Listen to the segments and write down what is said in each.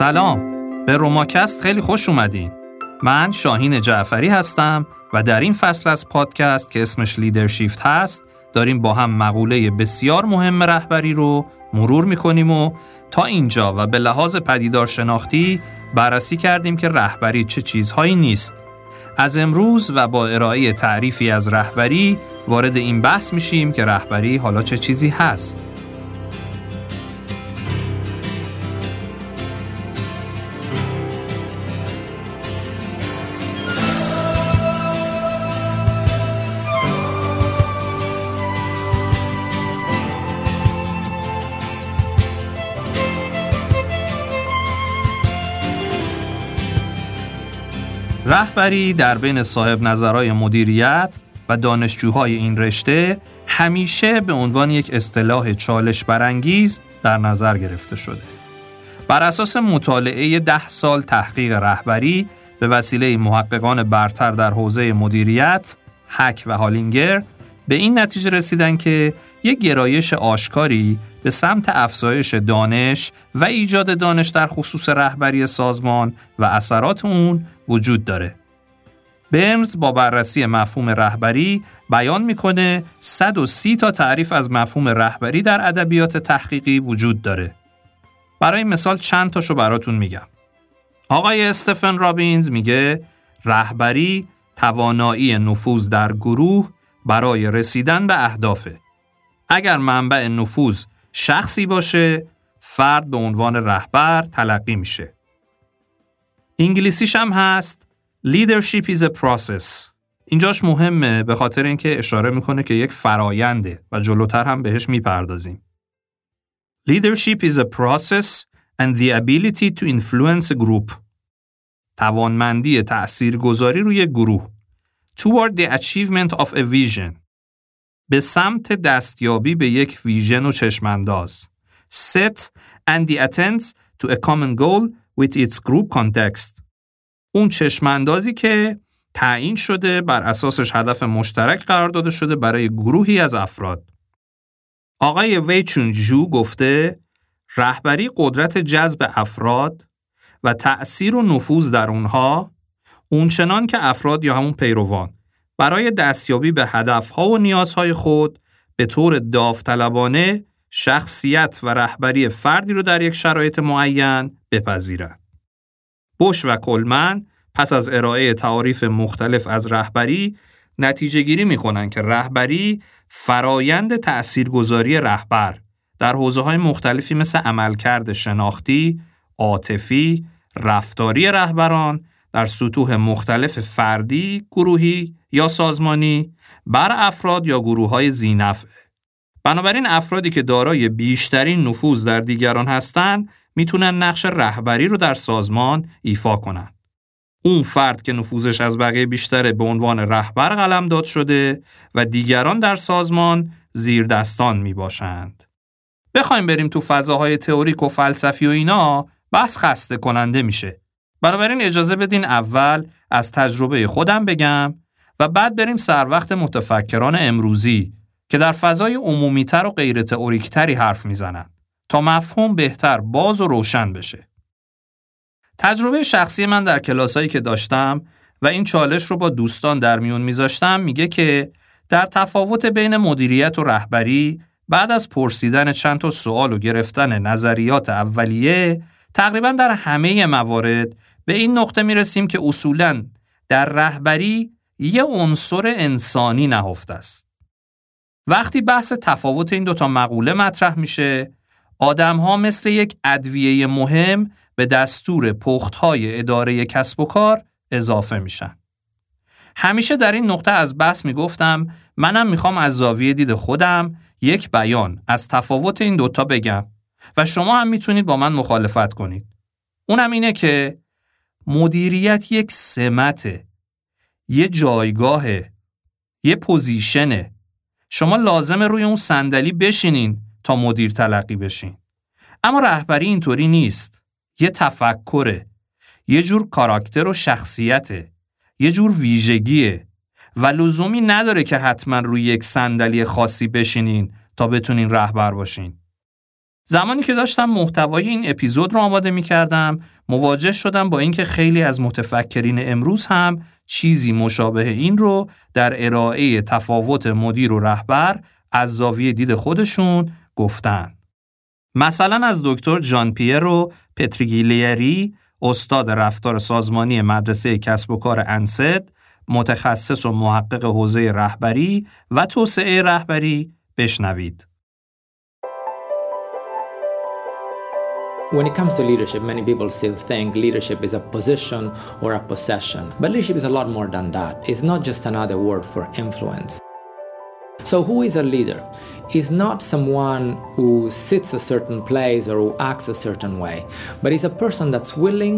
سلام، به روماکست خیلی خوش اومدین. من شاهین جعفری هستم و در این فصل از پادکست که اسمش لیدرشیفت هست داریم با هم مقوله بسیار مهم رهبری رو مرور میکنیم و تا اینجا و به لحاظ پدیدار شناختی بررسی کردیم که رهبری چه چیزهایی نیست. از امروز و با ارائه تعریفی از رهبری وارد این بحث میشیم که رهبری حالا چه چیزی هست. رهبری در بین صاحب نظرهای مدیریت و دانشجوهای این رشته همیشه به عنوان یک اصطلاح چالش برانگیز در نظر گرفته شده. بر اساس مطالعه 10 سال تحقیق رهبری به وسیله محققان برتر در حوزه مدیریت، هک و هالینگر، به این نتیجه رسیدن که یک گرایش آشکاری به سمت افزایش دانش و ایجاد دانش در خصوص رهبری سازمان و اثرات اون وجود داره. بیمز با بررسی مفهوم رهبری بیان میکنه 130 تا تعریف از مفهوم رهبری در ادبیات تحقیقی وجود داره. برای مثال چند تاشو براتون میگم. آقای استفن رابینز میگه رهبری توانایی نفوذ در گروه برای رسیدن به اهدافه. اگر منبع نفوذ شخصی باشه، فرد به عنوان رهبر تلقی میشه. انگلیسیش هم هست Leadership is a process. اینجاش مهمه به خاطر اینکه اشاره میکنه که یک فراینده و جلوتر هم بهش میپردازیم. Leadership is a process and the ability to influence a group. توانمندی تأثیرگذاری روی گروه. Toward the achievement of a vision. به سمت دستیابی به یک ویژن و چشمانداز. Set and the attends to a common goal with its group context. اون چشماندازی که تعیین شده بر اساسش هدف مشترک قرار داده شده برای گروهی از افراد. آقای وی چون جو گفته رهبری قدرت جذب افراد و تأثیر و نفوذ در اونها اونچنان که افراد یا همون پیروان برای دستیابی به هدفها و نیازهای خود به طور داوطلبانه شخصیت و رهبری فردی رو در یک شرایط معین بپذیرند. پوش و کولمن پس از ارائه تعاریف مختلف از رهبری نتیجه گیری می کنند که رهبری فرایند تأثیرگذاری رهبر در حوزه‌های مختلفی مثل عملکرد شناختی، عاطفی، رفتاری رهبران در سطوح مختلف فردی، گروهی یا سازمانی بر افراد یا گروه‌های ذینفعه. بنابراین افرادی که دارای بیشترین نفوذ در دیگران هستند میتونن نقش رهبری رو در سازمان ایفا کنن. اون فرد که نفوذش از بقیه بیشتره به عنوان رهبر قلمداد شده و دیگران در سازمان زیر دستان میباشند. بخوایم بریم تو فضاهای تئوریک و فلسفی و اینا بحث خسته کننده میشه. بنابراین اجازه بدین اول از تجربه خودم بگم و بعد بریم سر وقت متفکران امروزی که در فضای عمومی‌تر و غیر تئوریک‌تری حرف میزنن تا مفهوم بهتر باز و روشن بشه. تجربه شخصی من در کلاسایی که داشتم و این چالش رو با دوستان در میون میذاشتم میگه که در تفاوت بین مدیریت و رهبری بعد از پرسیدن چند تا سوال و گرفتن نظریات اولیه تقریباً در همه موارد به این نقطه میرسیم که اصولاً در رهبری یه عنصر انسانی نهفته است. وقتی بحث تفاوت این دوتا مقوله مطرح میشه، آدم‌ها مثل یک ادویه مهم به دستور پخت‌های اداره کسب و کار اضافه میشن. همیشه در این نقطه از بحث میگفتم منم میخوام از زاویه دید خودم یک بیان از تفاوت این دوتا بگم و شما هم میتونید با من مخالفت کنید. اونم اینه که مدیریت یک سمته، یه جایگاهه، یه پوزیشنه. شما لازمه روی اون صندلی بشینین تا مدیر تلقی بشین. اما رهبری اینطوری نیست. یه تفکره. یه جور کاراکتر و شخصیته. یه جور ویژگیه و لزومی نداره که حتما روی یک صندلی خاصی بشینین تا بتونین رهبر باشین. زمانی که داشتم محتوای این اپیزود رو آماده می‌کردم، مواجه شدم با اینکه خیلی از متفکرین امروز هم چیزی مشابه این رو در ارائه تفاوت مدیر و رهبر از زاویه دید خودشون گفتن. مثلا از دکتر جان پیرو پترگیلیری، استاد رفتار سازمانی مدرسه کسب و کار انسد، متخصص و محقق حوزه رهبری و توسعه رهبری بشنوید. When it comes to leadership, many people still think leadership is a position or a possession. But leadership is a lot more than that. It's not just another word for influence. So who is a leader? It's not someone who sits a certain place or who acts a certain way, but it's a person that's willing,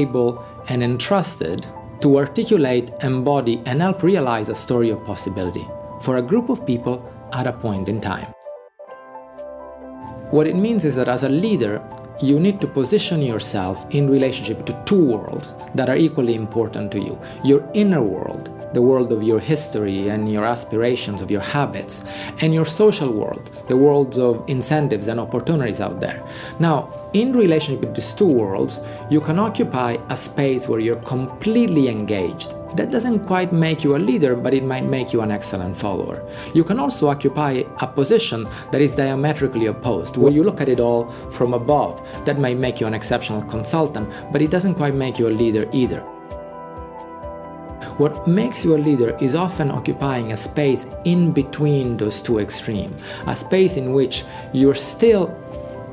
able, and entrusted to articulate, embody, and help realize a story of possibility for a group of people at a point in time. What it means is that as a leader, you need to position yourself in relationship to two worlds that are equally important to you. Your inner world, the world of your history and your aspirations, of your habits, and your social world, the world of incentives and opportunities out there. Now, in relationship to these two worlds, you can occupy a space where you're completely engaged. That doesn't quite make you a leader, but it might make you an excellent follower. You can also occupy a position that is diametrically opposed, where you look at it all from above. That might make you an exceptional consultant, but it doesn't quite make you a leader either. What makes you a leader is often occupying a space in between those two extremes, a space in which you're still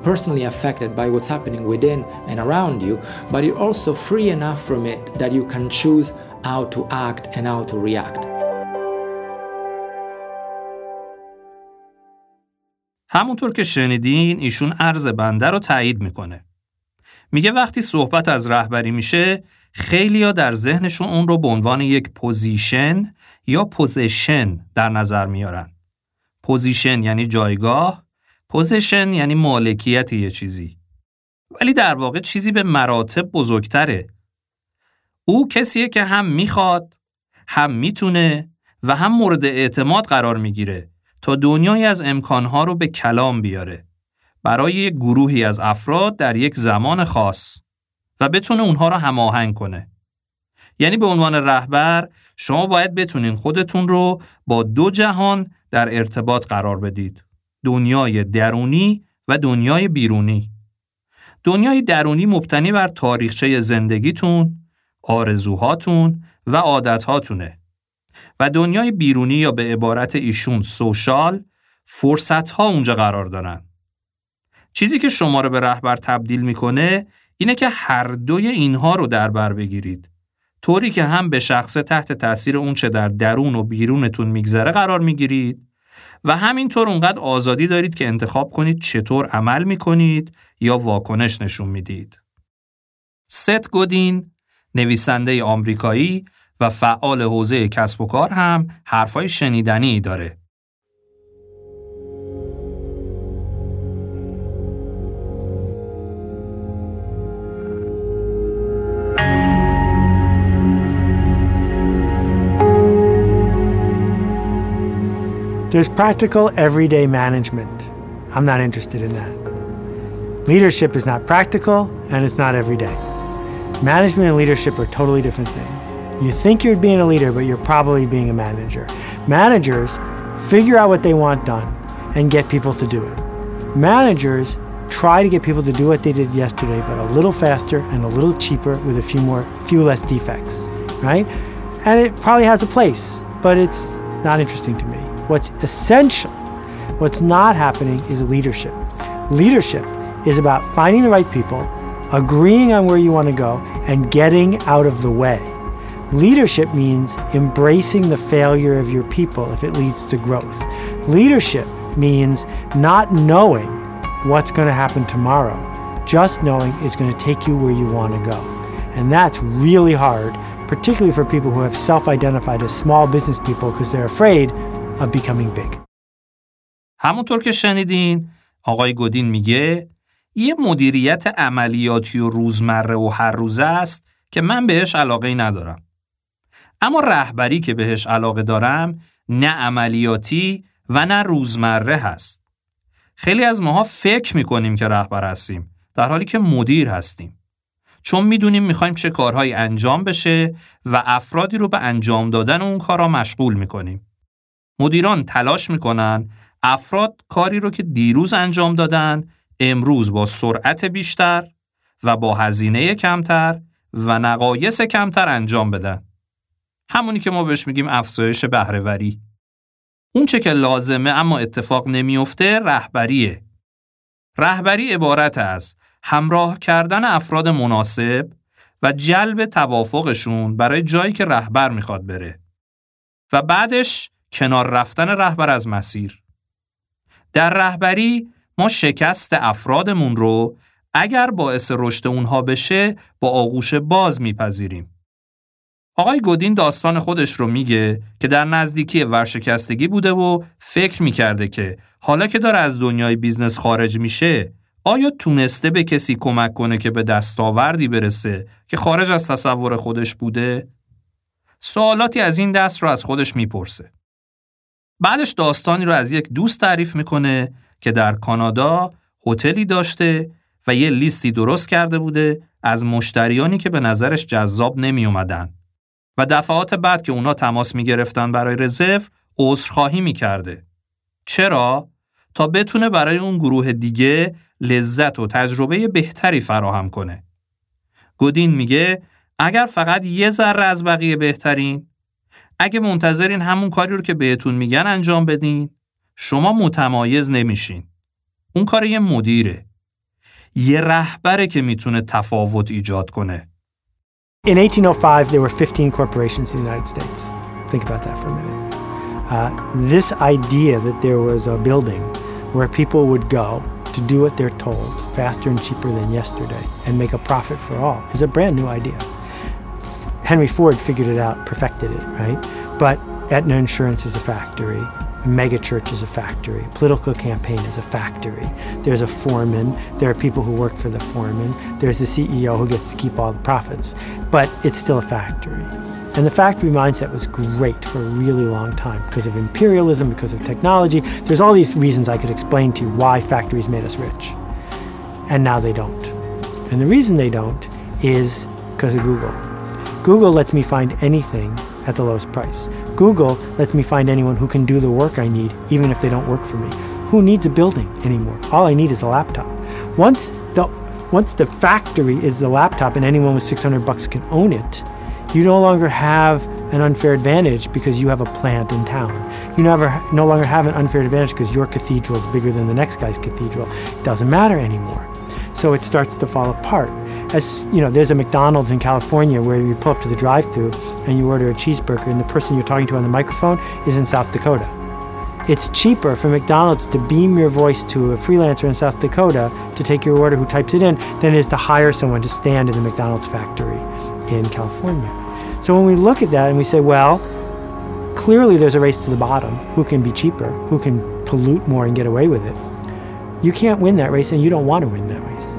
personally affected by what's happening within and around you, but you're also free enough from it that you can choose how to act and how to react. همونطور که شنیدین، ایشون عرض بنده رو تایید میکنه. میگه وقتی صحبت از رهبری میشه، خیلیا در ذهنشون اون رو به عنوان یک پوزیشن یا پوزیشن در نظر میارن. پوزیشن یعنی جایگاه، پوزیشن یعنی مالکیت یه چیزی. ولی در واقع چیزی به مراتب بزرگتره. او کسیه که هم میخواد، هم میتونه و هم مورد اعتماد قرار میگیره تا دنیای از امکانها رو به کلام بیاره برای یک گروهی از افراد در یک زمان خاص و بتونه اونها رو هماهنگ کنه. یعنی به عنوان رهبر شما باید بتونین خودتون رو با دو جهان در ارتباط قرار بدید. دنیای درونی و دنیای بیرونی. دنیای درونی مبتنی بر تاریخچه زندگیتون، آرزوهاتون و عادتهاتونه و دنیای بیرونی یا به عبارت ایشون سوشال، فرصتها اونجا قرار دارن. چیزی که شما رو به رهبر تبدیل میکنه اینه که هر دوی اینها رو در بر بگیرید، طوری که هم به شخصه تحت تاثیر اون چه در درون و بیرونتون میگذره قرار میگیرید و همینطور اونقدر آزادی دارید که انتخاب کنید چطور عمل میکنید یا واکنش نشون میدید. ست گودین، نویسنده آمریکایی و فعال حوزه کسب و کار، هم حرفای شنیدنی داره. There's practical everyday management. I'm not interested in that. Leadership is not practical and it's not everyday. Management and leadership are totally different things. You think you're being a leader, but you're probably being a manager. Managers figure out what they want done and get people to do it. Managers try to get people to do what they did yesterday, but a little faster and a little cheaper with a few less defects, right? And it probably has a place, but it's not interesting to me. What's essential, what's not happening is leadership. Leadership is about finding the right people, agreeing on where you want to go, and getting out of the way. Leadership means embracing the failure of your people if it leads to growth. Leadership means not knowing what's going to happen tomorrow, just knowing it's going to take you where you want to go. And that's really hard, particularly for people who have self-identified as small business people because they're afraid of becoming big. همونطور که شنیدین، آقای گودین میگه یه مدیریت عملیاتی و روزمره و هر روزه است که من بهش علاقه ندارم. اما رهبری که بهش علاقه دارم نه عملیاتی و نه روزمره هست. خیلی از ماها فکر میکنیم که رهبر هستیم در حالی که مدیر هستیم، چون میدونیم میخوایم چه کارهایی انجام بشه و افرادی رو به انجام دادن اون کارا مشغول میکنیم. مدیران تلاش میکنن افراد کاری رو که دیروز انجام دادن امروز با سرعت بیشتر و با هزینه کمتر و نقایص کمتر انجام بدن. همونی که ما بهش میگیم افزایش بهره‌وری. اون چه که لازمه اما اتفاق نمیفته رهبریه. رهبری عبارت از همراه کردن افراد مناسب و جلب توافقشون برای جایی که رهبر میخواد بره و بعدش کنار رفتن رهبر از مسیر. در رهبری ما شکست افرادمون رو اگر باعث رشد اونها بشه با آغوش باز میپذیریم. آقای گودین داستان خودش رو میگه که در نزدیکی ورشکستگی بوده و فکر میکرده که حالا که داره از دنیای بیزنس خارج میشه آیا تونسته به کسی کمک کنه که به دستاوردی برسه که خارج از تصور خودش بوده؟ سوالاتی از این دست رو از خودش میپرسه. بعدش داستانی رو از یک دوست تعریف میکنه که در کانادا هتلی داشته و یه لیستی درست کرده بوده از مشتریانی که به نظرش جذاب نمی اومدن و دفعات بعد که اونا تماس می گرفتن برای رزرو عذرخواهی می کرده. چرا؟ تا بتونه برای اون گروه دیگه لذت و تجربه بهتری فراهم کنه. گودین میگه اگر فقط یه ذره از بقیه بهترین، اگه منتظرین همون کاری رو که بهتون میگن انجام بدین، شما متمایز نمیشین. اون کار یه مدیره. یه رهبره که میتونه تفاوت ایجاد کنه. In 1805 there were 15 corporations in the United States. Think about that for a minute. This idea that there was a building where people would go to do what they're told faster and cheaper than yesterday and make a profit for all is a brand new idea. Henry Ford figured it out, perfected it, right? But Aetna Insurance is a factory. A megachurch is a factory. A political campaign is a factory. There's a foreman. There are people who work for the foreman. There's the CEO who gets to keep all the profits. But it's still a factory. And the factory mindset was great for a really long time because of imperialism, because of technology. There's all these reasons I could explain to you why factories made us rich. And now they don't. And the reason they don't is because of Google. Google lets me find anything at the lowest price. Google lets me find anyone who can do the work I need, even if they don't work for me. Who needs a building anymore? All I need is a laptop. Once the factory is the laptop and anyone with $600 can own it, you no longer have an unfair advantage because you have a plant in town. You no longer have an unfair advantage because your cathedral is bigger than the next guy's cathedral. It doesn't matter anymore. So it starts to fall apart. As you know, there's a McDonald's in California where you pull up to the drive-thru and you order a cheeseburger and the person you're talking to on the microphone is in South Dakota. It's cheaper for McDonald's to beam your voice to a freelancer in South Dakota to take your order who types it in than it is to hire someone to stand in the McDonald's factory in California. So when we look at that and we say, well, clearly there's a race to the bottom. Who can be cheaper? Who can pollute more and get away with it? You can't win that race and you don't want to win that race.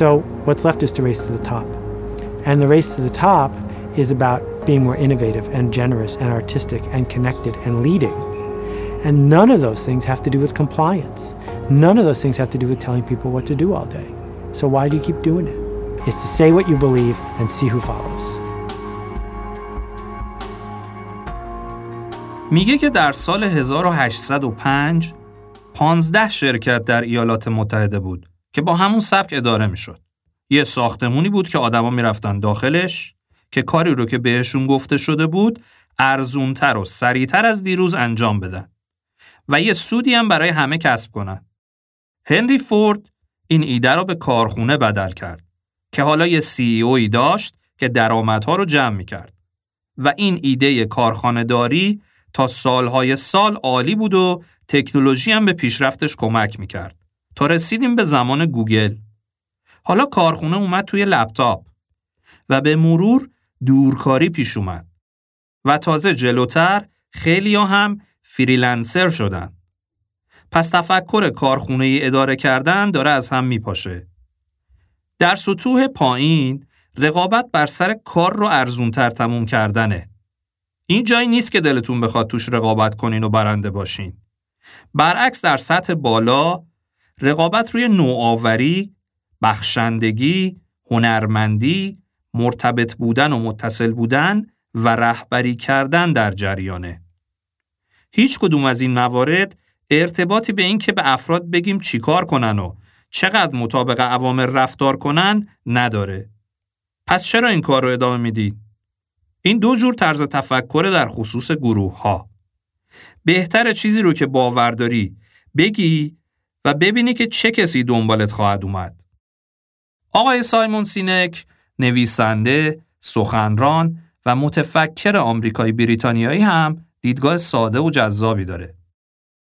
So what's left is to race to the top. And the race to the top is about being more innovative and generous and artistic and connected and leading. And none of those things have to do with compliance. None of those things have to do with telling people what to do all day. So why do you keep doing it? It's to say what you believe and see who follows. میگه که در سال 1805 15 شرکت در ایالات متحده بود که با همون سبک اداره میشد. یه ساختمونی بود که آدما میرفتن داخلش که کاری رو که بهشون گفته شده بود ارزونتر و سریعتر از دیروز انجام بدن و یه سودی هم برای همه کسب کنن. هنری فورد این ایده رو به کارخونه بدل کرد که حالا یه CEOی داشت که درآمدها رو جمع میکرد و این ایده کارخانه‌داری تا سالهای سال عالی بود و تکنولوژی هم به پیشرفتش کمک میکرد. تا رسیدیم به زمان گوگل. حالا کارخونه اومد توی لپتاپ و به مرور دورکاری پیش اومد و تازه جلوتر خیلیا هم فریلنسر شدن. پس تفکر کارخونه اداره کردن داره از هم میپاشه. در سطوح پایین رقابت بر سر کار رو ارزونتر تموم کردنه. این جایی نیست که دلتون بخواد توش رقابت کنین و برنده باشین. برعکس در سطح بالا رقابت روی نوآوری، بخشندگی، هنرمندی، مرتبط بودن و متصل بودن و رهبری کردن در جریانه. هیچ کدوم از این موارد ارتباطی به این که به افراد بگیم چی کار کنن و چقدر مطابق اوامر رفتار کنن نداره. پس چرا این کار رو ادامه میدید؟ این دو جور طرز تفکر در خصوص گروه ها. بهتره چیزی رو که باور داری بگی و ببینی که چه کسی دنبالت خواهد اومد. آقای سایمون سینک، نویسنده، سخنران و متفکر آمریکایی بریتانیایی هم دیدگاه ساده و جذابی داره.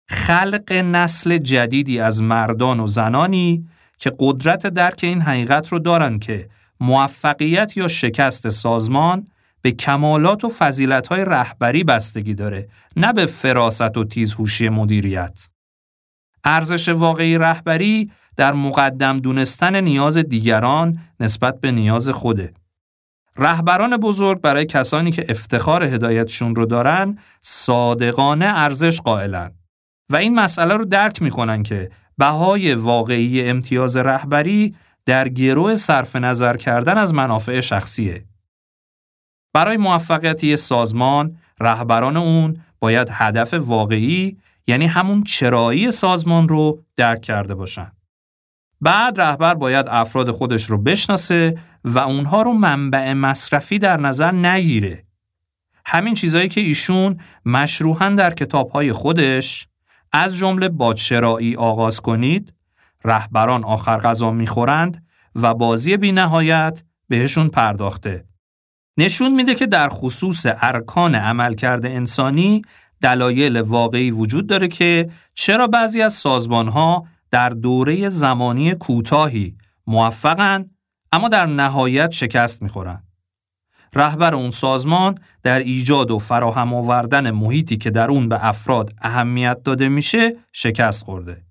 خلق نسل جدیدی از مردان و زنانی که قدرت درک این حقیقت رو دارن که موفقیت یا شکست سازمان به کمالات و فضیلت‌های رهبری بستگی داره، نه به فراست و تیزهوشی مدیریت. ارزش واقعی رهبری در مقدم دونستن نیاز دیگران نسبت به نیاز خوده. رهبران بزرگ برای کسانی که افتخار هدایتشون رو دارن صادقانه ارزش قائلن و این مسئله رو درک میکنن که بهای واقعی امتیاز رهبری در گروه صرف نظر کردن از منافع شخصیه. برای موفقیت سازمان، رهبران اون باید هدف واقعی، یعنی همون چرایی سازمان رو درک کرده باشن. بعد رهبر باید افراد خودش رو بشناسه و اونها رو منبع مصرفی در نظر نگیره. همین چیزایی که ایشون مشروحاً در کتاب‌های خودش از جمله با چرایی آغاز کنید، رهبران آخر غذا میخورند و بازی بی نهایت بهشون پرداخته. نشون میده که در خصوص ارکان عملکرد انسانی دلایل واقعی وجود داره که چرا بعضی از سازمان‌ها در دوره زمانی کوتاهی موفقن اما در نهایت شکست میخورن. رهبر اون سازمان در ایجاد و فراهم آوردن محیطی که در اون به افراد اهمیت داده میشه شکست خورده.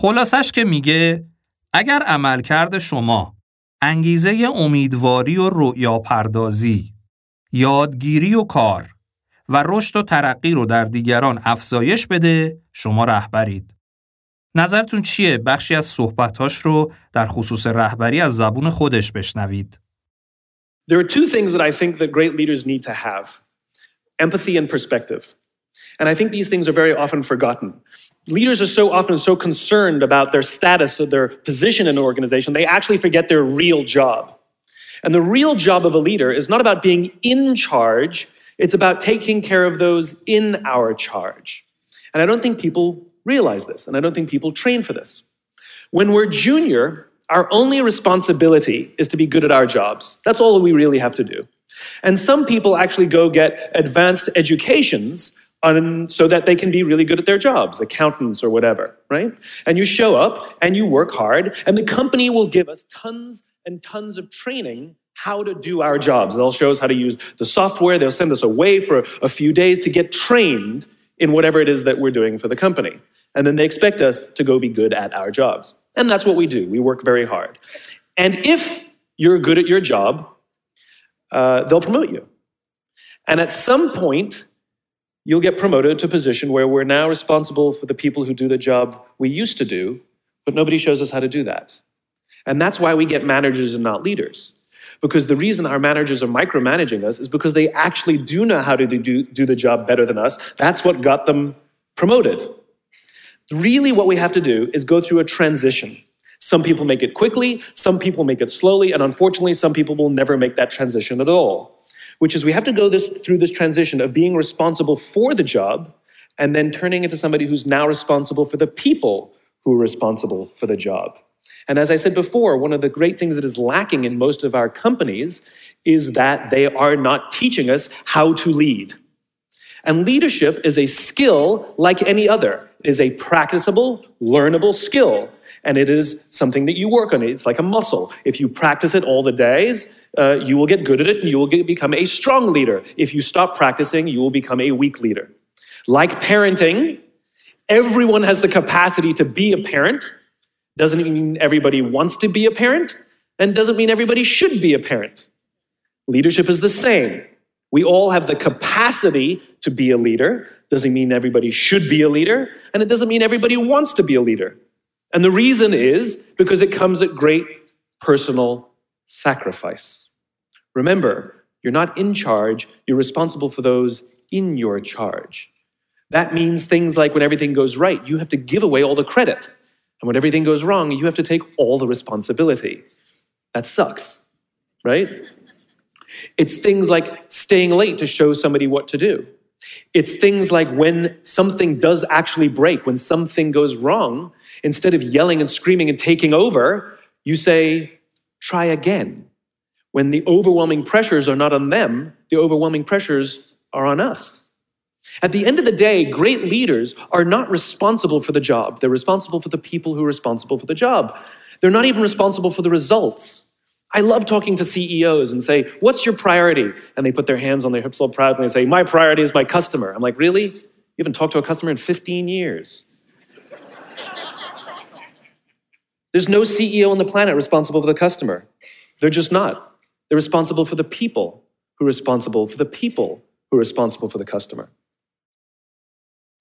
خلاصش که میگه اگر عملکرد شما انگیزه امیدواری و رؤیاپردازی، یادگیری و کار و رشد و ترقی رو در دیگران افزایش بده، شما رهبرید. نظرتون چیه؟ بخشی از صحبتاش رو در خصوص رهبری از زبون خودش بشنوید. There are two things that I think that great leaders need to have: empathy and perspective. And I think these things are very often forgotten. Leaders are so often concerned about their status or their position in an organization, they actually forget their real job. And the real job of a leader is not about being in charge, it's about taking care of those in our charge. And I don't think people realize this, and I don't think people train for this. When we're junior, our only responsibility is to be good at our jobs. That's all we really have to do. And some people actually go get advanced educations so that they can be really good at their jobs, accountants or whatever, right? And you show up and you work hard, and the company will give us tons and tons of training how to do our jobs. They'll show us how to use the software. They'll send us away for a few days to get trained in whatever it is that we're doing for the company. And then they expect us to go be good at our jobs. And that's what we do. We work very hard. And if you're good at your job, they'll promote you. And at some point, you'll get promoted to a position where we're now responsible for the people who do the job we used to do, but nobody shows us how to do that. And that's why we get managers and not leaders. Because the reason our managers are micromanaging us is because they actually do know how to do the job better than us. That's what got them promoted. Really, what we have to do is go through a transition. Some people make it quickly, some people make it slowly, and unfortunately, some people will never make that transition at all, which is we have to go through this transition of being responsible for the job and then turning into somebody who's now responsible for the people who are responsible for the job. And as I said before, one of the great things that is lacking in most of our companies is that they are not teaching us how to lead. And leadership is a skill like any other. It is a practicable, learnable skill. And it is something that you work on. It's like a muscle. If you practice it all the days, you will get good at it and you will become a strong leader. If you stop practicing, you will become a weak leader. Like parenting, everyone has the capacity to be a parent. Doesn't mean everybody wants to be a parent, and doesn't mean everybody should be a parent. Leadership is the same. We all have the capacity to be a leader. Doesn't mean everybody should be a leader, and it doesn't mean everybody wants to be a leader. And the reason is because it comes at great personal sacrifice. Remember, you're not in charge, you're responsible for those in your charge. That means things like when everything goes right, you have to give away all the credit. And when everything goes wrong, you have to take all the responsibility. That sucks, right? It's things like staying late to show somebody what to do. It's things like when something does actually break, when something goes wrong, instead of yelling and screaming and taking over, you say, try again. When the overwhelming pressures are not on them, the overwhelming pressures are on us. At the end of the day, great leaders are not responsible for the job. They're responsible for the people who are responsible for the job. They're not even responsible for the results. I love talking to CEOs and say, what's your priority? And they put their hands on their hips all proudly and say, my priority is my customer. I'm like, really? You haven't talked to a customer in 15 years. There's no CEO on the planet responsible for the customer. They're just not. They're responsible for the people who are responsible for the people who are responsible for the customer.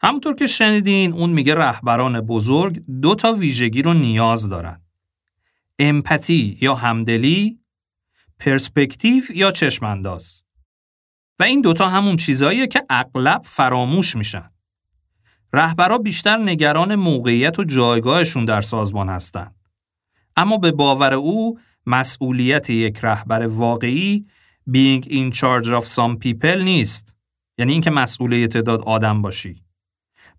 همونطور که شنیدین، اون میگه رهبران بزرگ دو تا ویژگی رو نیاز دارن. امپاتی یا همدلی، پرسپکتیو یا چشمانداز. و این دوتا همون چیزاییه که اغلب فراموش میشن. رهبرها بیشتر نگران موقعیت و جایگاهشون در سازمان هستن. اما به باور او، مسئولیت یک رهبر واقعی being in charge of some people نیست. یعنی این که مسئول یه تعداد آدم باشی.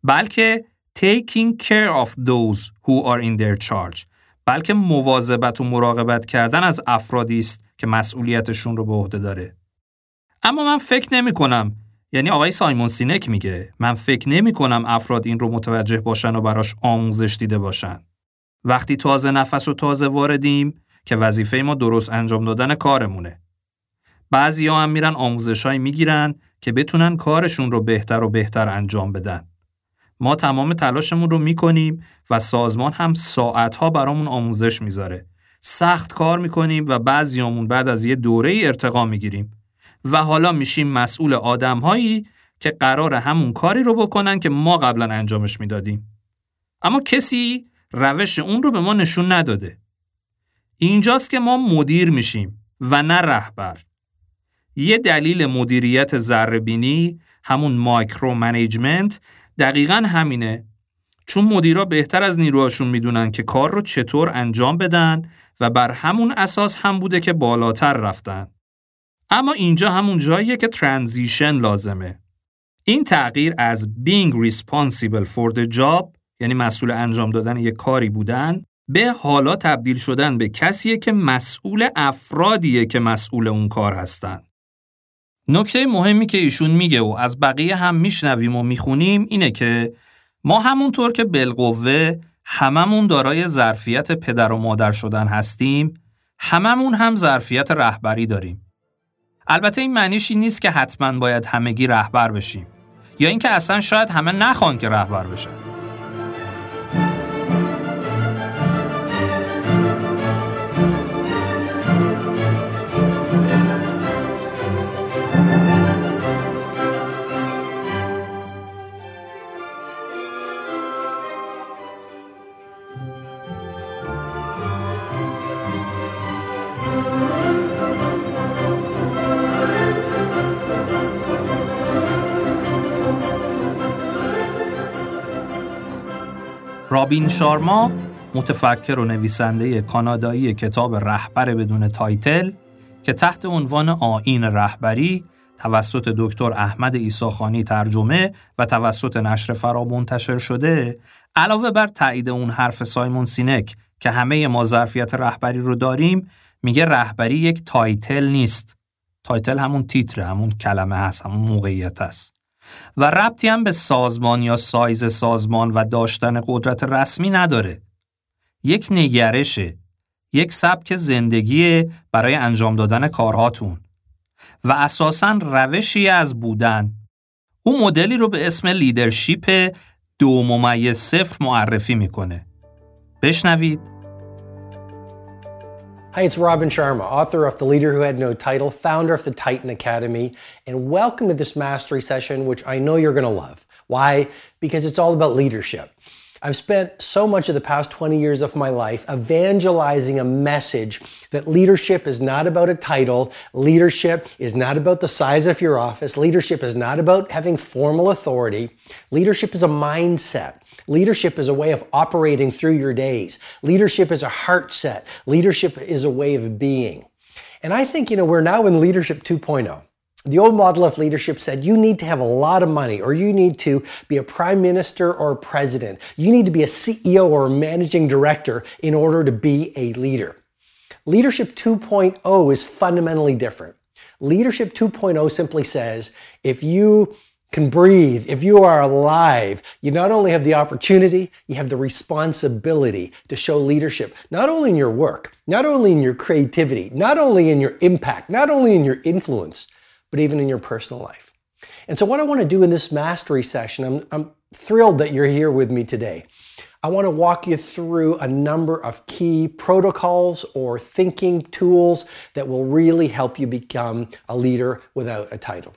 بلکه taking care of those who are in their charge. بلکه مواظبت و مراقبت کردن از افرادی است که مسئولیتشون رو به عهده داره. اما من فکر نمی‌کنم، یعنی آقای سایمون سینک میگه، من فکر نمی‌کنم افراد این رو متوجه باشن و براش آموزش دیده باشن. وقتی تازه نفس و تازه واردیم که وظیفه ما درست انجام دادن کارمونه. بعضیا هم میرن آموزشای میگیرن که بتونن کارشون رو بهتر و بهتر انجام بدن. ما تمام تلاشمون رو میکنیم و سازمان هم ساعتها برامون آموزش میذاره. سخت کار میکنیم و بعضیامون بعد از یه دوره ارتقا میگیریم و حالا میشیم مسئول آدمهایی که قرار همون کاری رو بکنن که ما قبلا انجامش میدادیم. اما کسی روش اون رو به ما نشون نداده. اینجاست که ما مدیر میشیم و نه رهبر. یه دلیل مدیریت ذره‌بینی، همون مایکرو منیجمنت، دقیقاً همینه. چون مدیرا بهتر از نیروهاشون میدونن که کار رو چطور انجام بدن و بر همون اساس هم بوده که بالاتر رفتن. اما اینجا همون جاییه که ترانزیشن لازمه. این تغییر از being responsible for the job، یعنی مسئول انجام دادن یک کاری بودن، به حالا تبدیل شدن به کسیه که مسئول افرادیه که مسئول اون کار هستن. نکته مهمی که ایشون میگه و از بقیه هم میشنویم و میخونیم اینه که ما همونطور که بالقوه هممون دارای ظرفیت پدر و مادر شدن هستیم، هممون هم ظرفیت رهبری داریم. البته این معنیش این نیست که حتما باید همگی رهبر بشیم یا اینکه اصلا شاید همه نخوان که رهبر بشن. رابین شارما، متفکر و نویسنده کانادایی کتاب رهبر بدون تایتل که تحت عنوان آیین رهبری توسط دکتر احمد عیسی‌خانی ترجمه و توسط نشر فرا منتشر شده، علاوه بر تایید اون حرف سایمون سینک که همه ما ظرفیت رهبری رو داریم، میگه رهبری یک تایتل نیست. تایتل همون تیتر، همون کلمه هست، همون موقعیت هست. و ربطی هم به سازمان یا سایز سازمان و داشتن قدرت رسمی نداره. یک نگرشه، یک سبک زندگیه برای انجام دادن کارهاتون و اساساً روشی از بودن. اون مدلی رو به اسم لیدرشیپ 2.0 معرفی میکنه. بشنوید. Hi, it's Robin Sharma, author of The Leader Who Had No Title, founder of the Titan Academy, and welcome to this mastery session, which I know you're going to love. Why? Because it's all about leadership. I've spent so much of the past 20 years of my life evangelizing a message that leadership is not about a title, leadership is not about the size of your office, leadership is not about having formal authority, leadership is a mindset. Leadership is a way of operating through your days. Leadership is a heart set. Leadership is a way of being. And I think, you know, we're now in leadership 2.0. The old model of leadership said you need to have a lot of money, or you need to be a prime minister or president. You need to be a CEO or a managing director in order to be a leader. Leadership 2.0 is fundamentally different. Leadership 2.0 simply says if you can breathe, if you are alive, you not only have the opportunity, you have the responsibility to show leadership, not only in your work, not only in your creativity, not only in your impact, not only in your influence, but even in your personal life. And so what I want to do in this mastery session, I'm thrilled that you're here with me today. I want to walk you through a number of key protocols or thinking tools that will really help you become a leader without a title.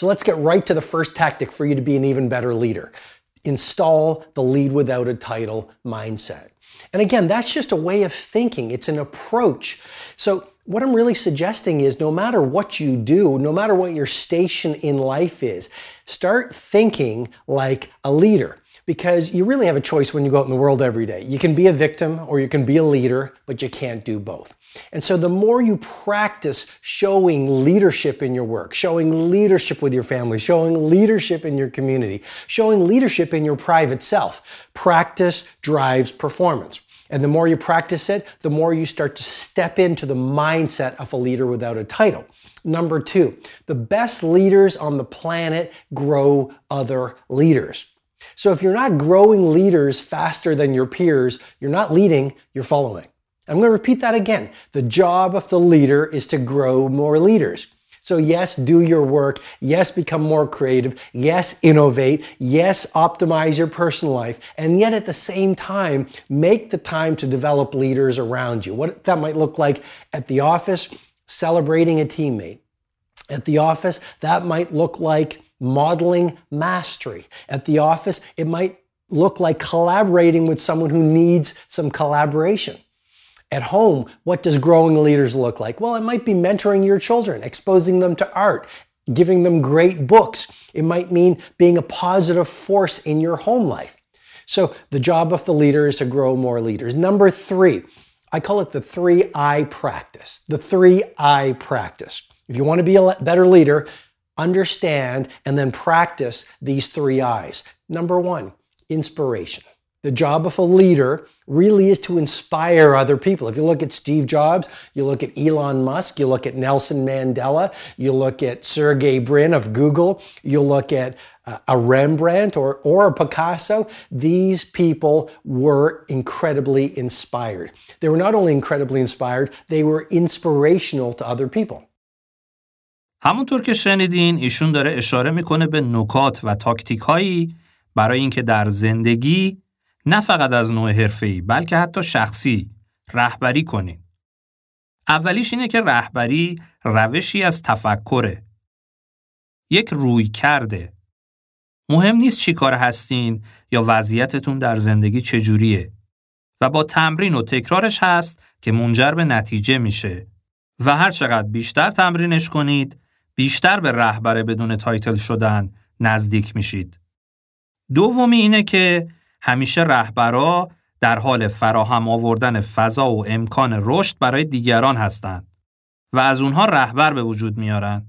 So let's get right to the first tactic for you to be an even better leader. Install the lead without a title mindset. And again, that's just a way of thinking. It's an approach. So what I'm really suggesting is no matter what you do, no matter what your station in life is, start thinking like a leader. Because you really have a choice when you go out in the world every day. You can be a victim or you can be a leader, but you can't do both. And so the more you practice showing leadership in your work, showing leadership with your family, showing leadership in your community, showing leadership in your private self, practice drives performance. And the more you practice it, the more you start to step into the mindset of a leader without a title. Number two, the best leaders on the planet grow other leaders. So if you're not growing leaders faster than your peers, you're not leading, you're following. I'm going to repeat that again. The job of the leader is to grow more leaders. So yes, do your work. Yes, become more creative. Yes, innovate. Yes, optimize your personal life. And yet at the same time, make the time to develop leaders around you. What that might look like at the office, celebrating a teammate. At the office, that might look like modeling mastery. At the office, it might look like collaborating with someone who needs some collaboration. At home, what does growing leaders look like? Well, it might be mentoring your children, exposing them to art, giving them great books. It might mean being a positive force in your home life. So the job of the leader is to grow more leaders. Number three, I call it the 3I practice. The 3I practice. If you want to be a better leader, understand and then practice these 3 I's. Number one, inspiration. The job of a leader really is to inspire other people. If you look at Steve Jobs, you look at Elon Musk, you look at Nelson Mandela, you look at Sergey Brin of Google, you look at a Rembrandt or a Picasso, these people were incredibly inspired. They were not only incredibly inspired, they were inspirational to other people. همونطور که شنیدین ایشون داره اشاره میکنه به نکات و تاکتیک هایی برای اینکه در زندگی نه فقط از نوع حرفه‌ای بلکه حتی شخصی رهبری کنین. اولیش اینه که رهبری روشی از تفکره. یک روی کرده. مهم نیست چی کار هستین یا وضعیتتون در زندگی چجوریه و با تمرین و تکرارش هست که منجر به نتیجه میشه و هر چقدر بیشتر تمرینش کنید بیشتر به رهبر بدون تایتل شدن نزدیک میشید. دومی اینه که همیشه رهبرها در حال فراهم آوردن فضا و امکان رشد برای دیگران هستند و از اونها رهبر به وجود میارن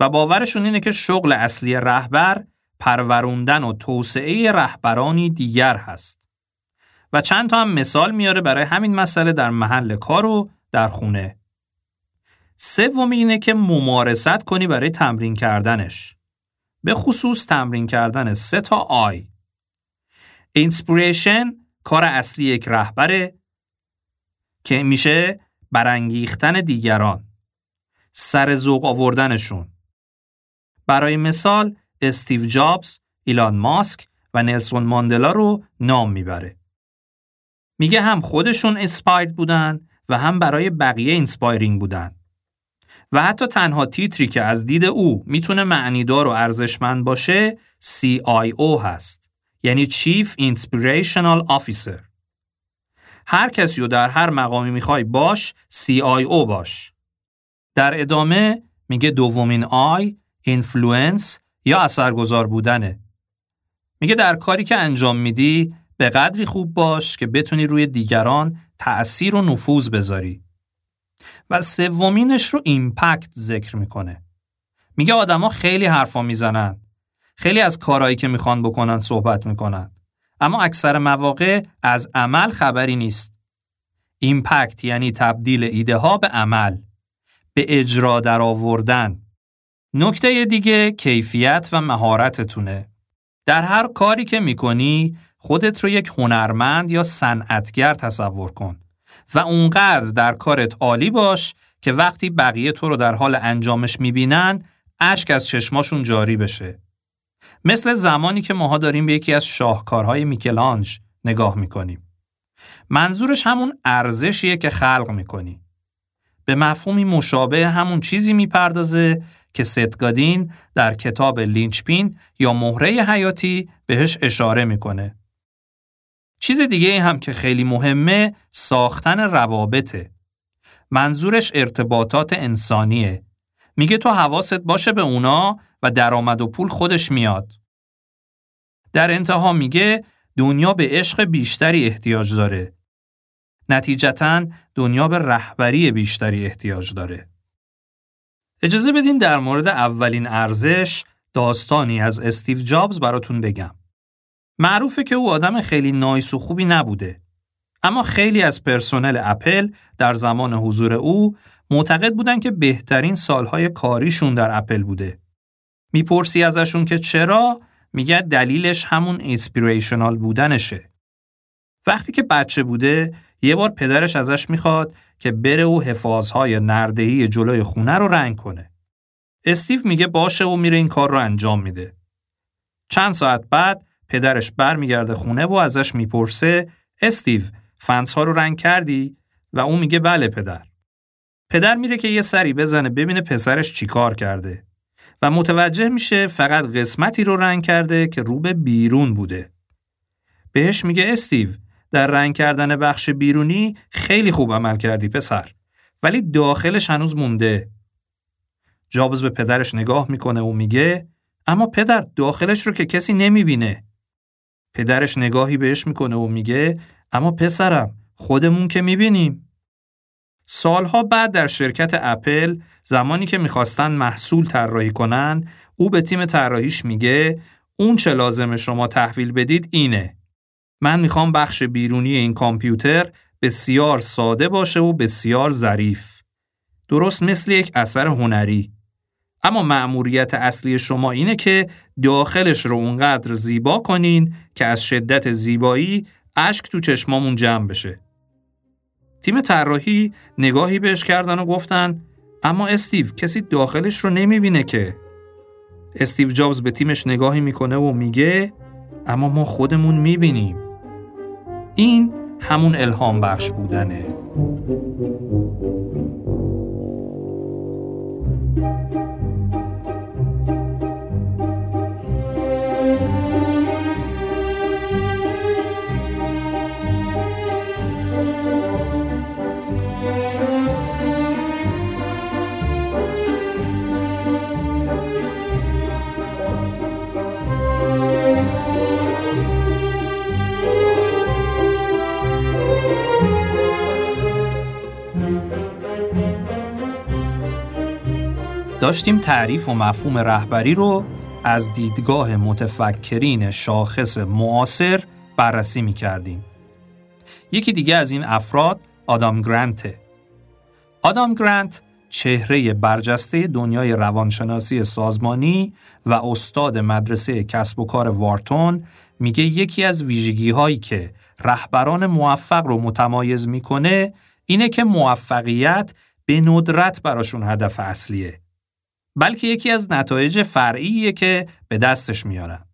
و باورشون اینه که شغل اصلی رهبر پروروندن و توسعه رهبرانی دیگر هست و چند تا هم مثال میاره برای همین مسئله در محل کار و در خونه. سوم اینه که ممارست کنی برای تمرین کردنش، به خصوص تمرین کردن 3 تا آی. اینسپیریشن کار اصلی یک رهبره که میشه برانگیختن دیگران، سر ذوق آوردنشون. برای مثال استیو جابز، ایلان ماسک و نلسون ماندلا رو نام میبره. میگه هم خودشون اینسپایرد بودن و هم برای بقیه اینسپایرینگ بودن. و حتی تنها تیتری که از دید او میتونه معنیدار و ارزشمند باشه CIO هست. یعنی چیف اینسپیریشنال آفیسر. هر کسی رو در هر مقامی میخوای باش، CIO باش. در ادامه میگه دومین آی، اینفلوئنس یا اثرگذار بودنه. میگه در کاری که انجام میدی به قدری خوب باش که بتونی روی دیگران تأثیر و نفوذ بذاری. و سومینش رو ایمپکت ذکر میکنه. میگه آدما خیلی حرفا میزنن. خیلی از کارهایی که میخوان بکنن صحبت میکنن. اما اکثر مواقع از عمل خبری نیست. ایمپکت یعنی تبدیل ایده ها به عمل، به اجرا در آوردن. نکته دیگه کیفیت و مهارتتونه. در هر کاری که میکنی خودت رو یک هنرمند یا صنعتگر تصور کن و اونقدر در کارت عالی باش که وقتی بقیه تو رو در حال انجامش میبینن اشک از چشماشون جاری بشه. مثل زمانی که ماها داریم به یکی از شاهکارهای میکلانج نگاه میکنیم. منظورش همون ارزشیه که خلق میکنی. به مفهومی مشابه همون چیزی میپردازه که ست گودین در کتاب لینچپین یا مهره حیاتی بهش اشاره میکنه. چیز دیگه هم که خیلی مهمه ساختن روابطه. منظورش ارتباطات انسانیه. میگه تو حواست باشه به اونا و درآمد و پول خودش میاد. در انتها میگه دنیا به عشق بیشتری احتیاج داره. نتیجتاً دنیا به رهبری بیشتری احتیاج داره. اجازه بدین در مورد اولین ارزش داستانی از استیو جابز براتون بگم. معروفه که او آدم خیلی نایس و خوبی نبوده. اما خیلی از پرسنل اپل در زمان حضور او معتقد بودن که بهترین سالهای کاریشون در اپل بوده. میپرسی ازشون که چرا؟ میگه دلیلش همون اینسپیریشنال بودنشه. وقتی که بچه بوده یه بار پدرش ازش میخواد که بره و حفاظهای نردهی جلوی خونه رو رنگ کنه. استیو میگه باشه و میره این کار رو انجام میده. چند ساعت بعد پدرش برمیگرده خونه و ازش میپرسه استیو فنس ها رو رنگ کردی؟ و اون میگه بله پدر. پدر میره که یه سری بزنه ببینه پسرش چیکار کرده و متوجه میشه فقط قسمتی رو رنگ کرده که رو به بیرون بوده. بهش میگه استیو در رنگ کردن بخش بیرونی خیلی خوب عمل کردی پسر، ولی داخلش هنوز مونده. جابز به پدرش نگاه میکنه و میگه اما پدر داخلش رو که کسی نمیبینه. پدرش نگاهی بهش میکنه و میگه اما پسرم خودمون که میبینیم. سالها بعد در شرکت اپل زمانی که میخواستن محصول طراحی کنن، او به تیم طراحیش میگه اون چه لازمه شما تحویل بدید اینه. من میخوام بخش بیرونی این کامپیوتر بسیار ساده باشه و بسیار ظریف. درست مثل یک اثر هنری. اما مأموریت اصلی شما اینه که داخلش رو اونقدر زیبا کنین که از شدت زیبایی اشک تو چشمامون جمع بشه. تیم طراحی نگاهی بهش کردن و گفتن اما استیو کسی داخلش رو نمیبینه که. استیو جابز به تیمش نگاهی میکنه و میگه اما ما خودمون میبینیم. این همون الهام بخش بودنه. داشتیم تعریف و مفهوم رهبری رو از دیدگاه متفکرین شاخص معاصر بررسی می‌کردیم. یکی دیگه از این افراد آدام گرنت. آدام گرنت چهره برجسته دنیای روانشناسی سازمانی و استاد مدرسه کسب و کار وارتون میگه یکی از ویژگی‌هایی که رهبران موفق رو متمایز می‌کنه اینه که موفقیت به ندرت براشون هدف اصلیه، بلکه یکی از نتایج فرعیه که به دستش میارن.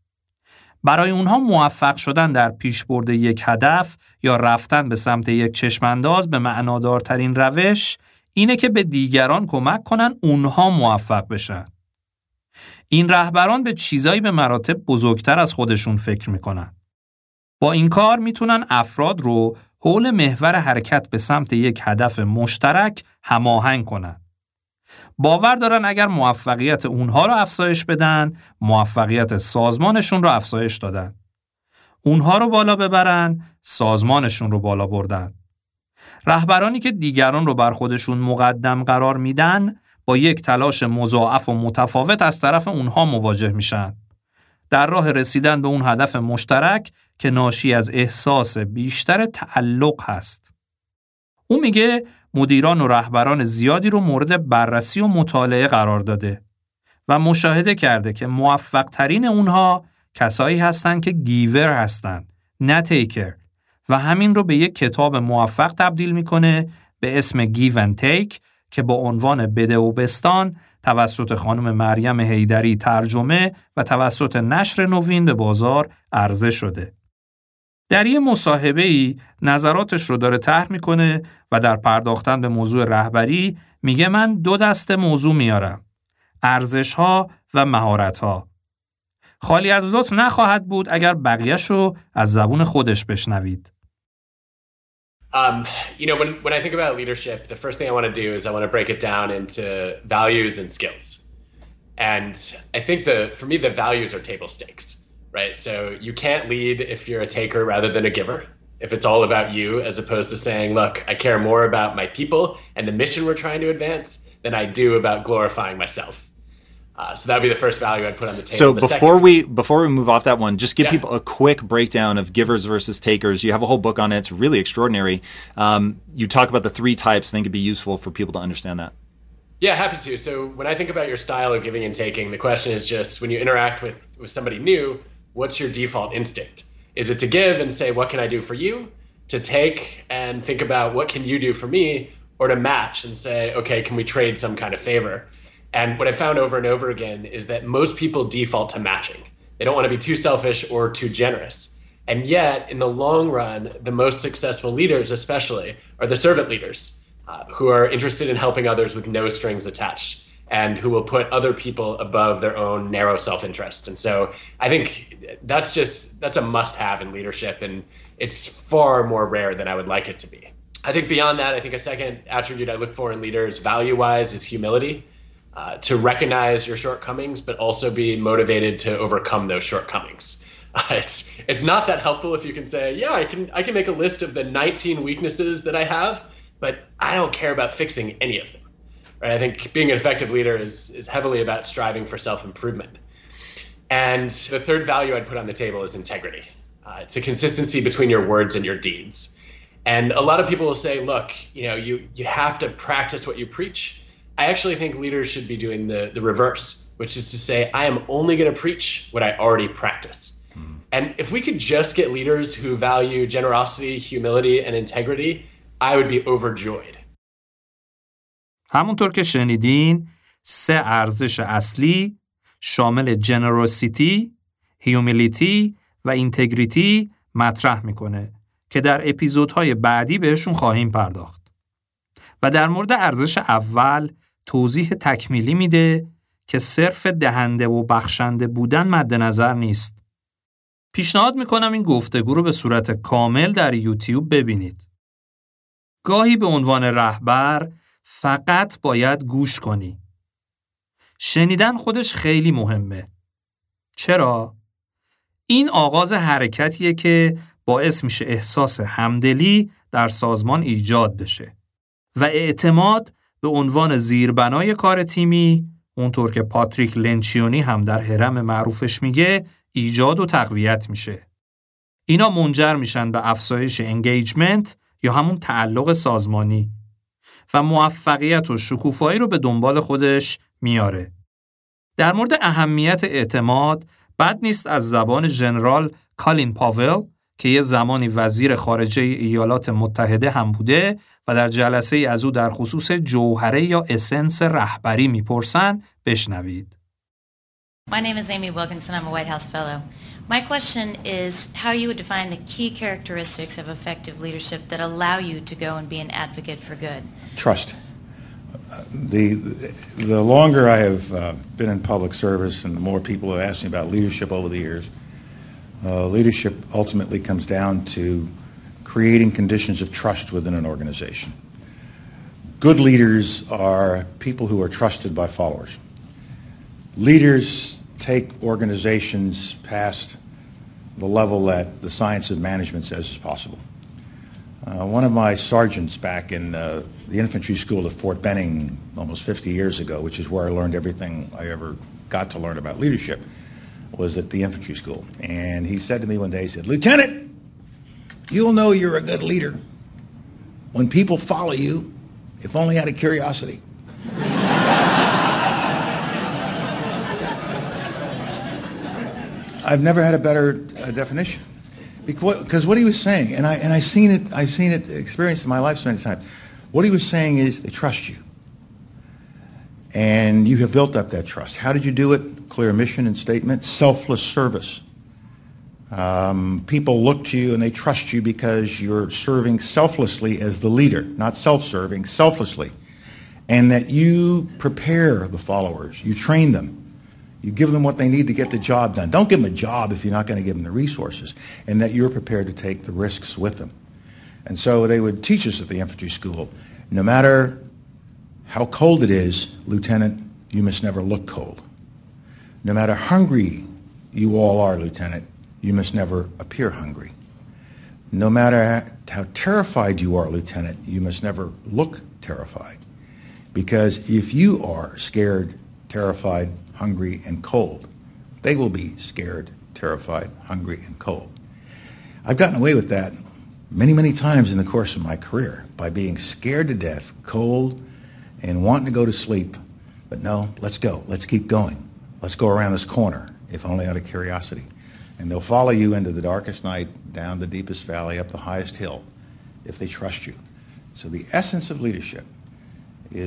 برای اونها موفق شدن در پیشبرد یک هدف یا رفتن به سمت یک چشمانداز به معنادارترین روش اینه که به دیگران کمک کنن اونها موفق بشن. این رهبران به چیزایی به مراتب بزرگتر از خودشون فکر میکنن. با این کار میتونن افراد رو حول محور حرکت به سمت یک هدف مشترک هماهنگ کنن. باور دارن اگر موفقیت اونها رو افزایش بدن، موفقیت سازمانشون رو افزایش دادن. اونها رو بالا ببرن، سازمانشون رو بالا بردن. رهبرانی که دیگران رو بر خودشون مقدم قرار میدن، با یک تلاش مضاعف و متفاوت از طرف اونها مواجه میشن. در راه رسیدن به اون هدف مشترک که ناشی از احساس بیشتر تعلق هست. او میگه مدیران و رهبران زیادی رو مورد بررسی و مطالعه قرار داده و مشاهده کرده که موفق ترین اونها کسایی هستن که گیور هستن، نه تیکر، و همین رو به یک کتاب موفق تبدیل میکنه به اسم گیو اند تیک که با عنوان بده و بستان توسط خانم مریم حیدری ترجمه و توسط نشر نوین به بازار عرضه شده. در یه مصاحبه‌ای نظراتش رو داره طرح میکنه و در پرداختن به موضوع رهبری میگه من دو دسته موضوع میارم، ارزش‌ها و مهارت‌ها. خالی از لطف نخواهد بود اگر بقیه‌شو از زبون خودش بشنوید. When I think about leadership, the first thing I want to do is I want to break it down into values and skills. And I think for me, the values are table stakes, right? So you can't lead if you're a taker rather than a giver, if it's all about you, as opposed to saying, look, I care more about my people and the mission we're trying to advance than I do about glorifying myself. So that would be the first value I'd put on the table. So before we move off that one, just give people a quick breakdown of givers versus takers. You have a whole book on it. It's really extraordinary. You talk about the three types. I think it'd be useful for people to understand that. Yeah, happy to. So when I think about your style of giving and taking, the question is just when you interact with somebody new, what's your default instinct? Is it to give and say, what can I do for you? To take and think about what can you do for me? Or to match and say, okay, can we trade some kind of favor? And what I found over and over again is that most people default to matching. They don't want to be too selfish or too generous. And yet, in the long run, the most successful leaders especially are the servant leaders who are interested in helping others with no strings attached and who will put other people above their own narrow self-interest. And so I think that's a must-have in leadership, and it's far more rare than I would like it to be. I think beyond that, I think a second attribute I look for in leaders value-wise is humility. To recognize your shortcomings, but also be motivated to overcome those shortcomings. It's not that helpful if you can say, yeah, I can make a list of the 19 weaknesses that I have, but I don't care about fixing any of them. Right? I think being an effective leader is heavily about striving for self-improvement. And the third value I'd put on the table is integrity. It's a consistency between your words and your deeds. And a lot of people will say, look, you have to practice what you preach. I actually think leaders should be doing the reverse, which is to say, I am only going to preach what I already practice. Mm. And if we could just get leaders who value generosity, humility, and integrity, I would be overjoyed. همونطور که شنیدین، سه ارزش اصلی شامل generosity، humility و integrity مطرح میکنه که در اپیزودهای بعدی بهشون خواهیم پرداخت. و در مورد ارزش اول، توضیح تکمیلی میده که صرف دهنده و بخشنده بودن مد نظر نیست. پیشنهاد میکنم این گفتگو رو به صورت کامل در یوتیوب ببینید. گاهی به عنوان رهبر فقط باید گوش کنی. شنیدن خودش خیلی مهمه. چرا؟ این آغاز حرکتیه که باعث میشه احساس همدلی در سازمان ایجاد بشه و اعتماد به عنوان زیربنای کار تیمی، اونطور که پاتریک لنچیونی هم در هرم معروفش میگه، ایجاد و تقویت میشه. اینا منجر میشن به افزایش انگیجمنت یا همون تعلق سازمانی و موفقیت و شکوفایی رو به دنبال خودش میاره. در مورد اهمیت اعتماد، بد نیست از زبان ژنرال کالین پاول که یه زمانی وزیر خارجه ایالات متحده هم بوده و در جلسه ای از او در خصوص جوهره یا اسنس رهبری میپرسن بشنوید. My name is Amy Wilkinson. I'm a White House fellow. My question is how you would define the key characteristics of effective leadership that allow you to go and be an advocate for good. Trust. The longer I have been in public service and the more people have asked me about leadership over the years, leadership ultimately comes down to creating conditions of trust within an organization. Good leaders are people who are trusted by followers. Leaders take organizations past the level that the science of management says is possible. One of my sergeants back in the infantry school at Fort Benning almost 50 years ago, which is where I learned everything I ever got to learn about leadership, was at the infantry school. And he said to me one day, he said, "Lieutenant, you'll know you're a good leader when people follow you, if only out of curiosity." I've never had a better definition. Because what he was saying, and I've seen it, experienced in my life so many times. What he was saying is they trust you, and you have built up that trust. How did you do it? Clear mission and statement, selfless service. People look to you and they trust you because you're serving selflessly as the leader, not self-serving, selflessly, and that you prepare the followers, you train them. You give them what they need to get the job done. Don't give them a job if you're not going to give them the resources, and that you're prepared to take the risks with them. And so they would teach us at the infantry school, no matter how cold it is, Lieutenant, you must never look cold. No matter hungry you all are, Lieutenant, you must never appear hungry. No matter how terrified you are, Lieutenant, you must never look terrified. Because if you are scared, terrified, hungry, and cold, they will be scared, terrified, hungry, and cold. I've gotten away with that many, many times in the course of my career by being scared to death, cold, and wanting to go to sleep. But no, let's go. Let's keep going. Let's go around this corner, if only out of curiosity. And they'll follow you into the darkest night, down the deepest valley, up the highest hill, if they trust you. So the essence of leadership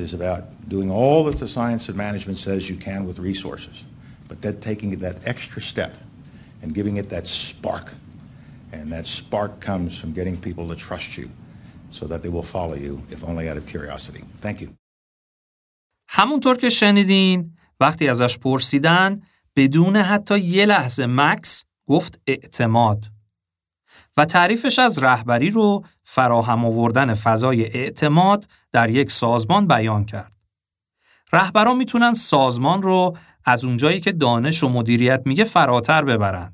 is about doing all that the science of management says you can with resources, but then taking that extra step and giving it that spark. And that spark comes from getting people to trust you so that they will follow you, if only out of curiosity. Thank you. همونطور که شنیدین، وقتی ازش پرسیدن، بدون حتی یه لحظه مکس گفت اعتماد. و تعریفش از رهبری رو فراهم آوردن فضای اعتماد در یک سازمان بیان کرد. رهبران میتونن سازمان رو از اونجایی که دانش و مدیریت میگه فراتر ببرن.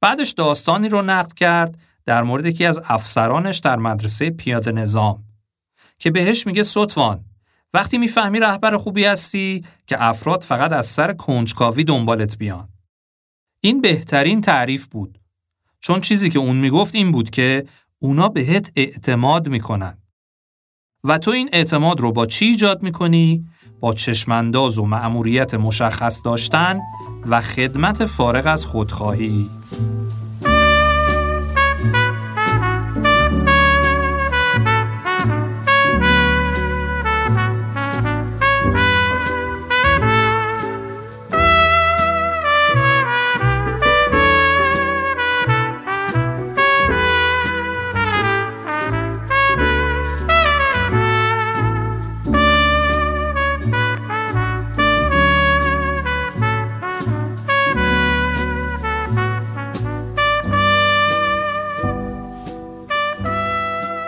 بعدش داستانی رو نقل کرد در مورد یکی از افسرانش در مدرسه پیاده نظام که بهش میگه سطوان، وقتی میفهمی رهبر خوبی هستی که افراد فقط از سر کنجکاوی دنبالت بیان. این بهترین تعریف بود. چون چیزی که اون میگفت این بود که اونا بهت اعتماد میکنن و تو این اعتماد رو با چی ایجاد میکنی؟ با چشمانداز و مأموریت مشخص داشتن و خدمت فارغ از خودخواهی.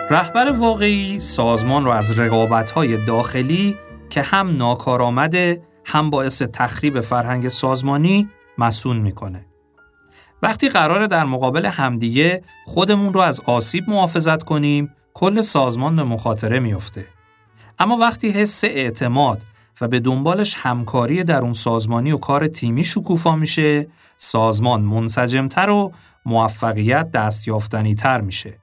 رهبر واقعی سازمان رو از رقابت‌های داخلی که هم ناکارآمده هم باعث تخریب فرهنگ سازمانی مسئول می‌کنه. وقتی قراره در مقابل همدیگه خودمون رو از آسیب محافظت کنیم، کل سازمان به مخاطره می‌افته. اما وقتی حس اعتماد و به دنبالش همکاری در اون سازمانی و کار تیمی شکوفا میشه، سازمان منسجم‌تر و موفقیت دستیافتنی‌تر میشه.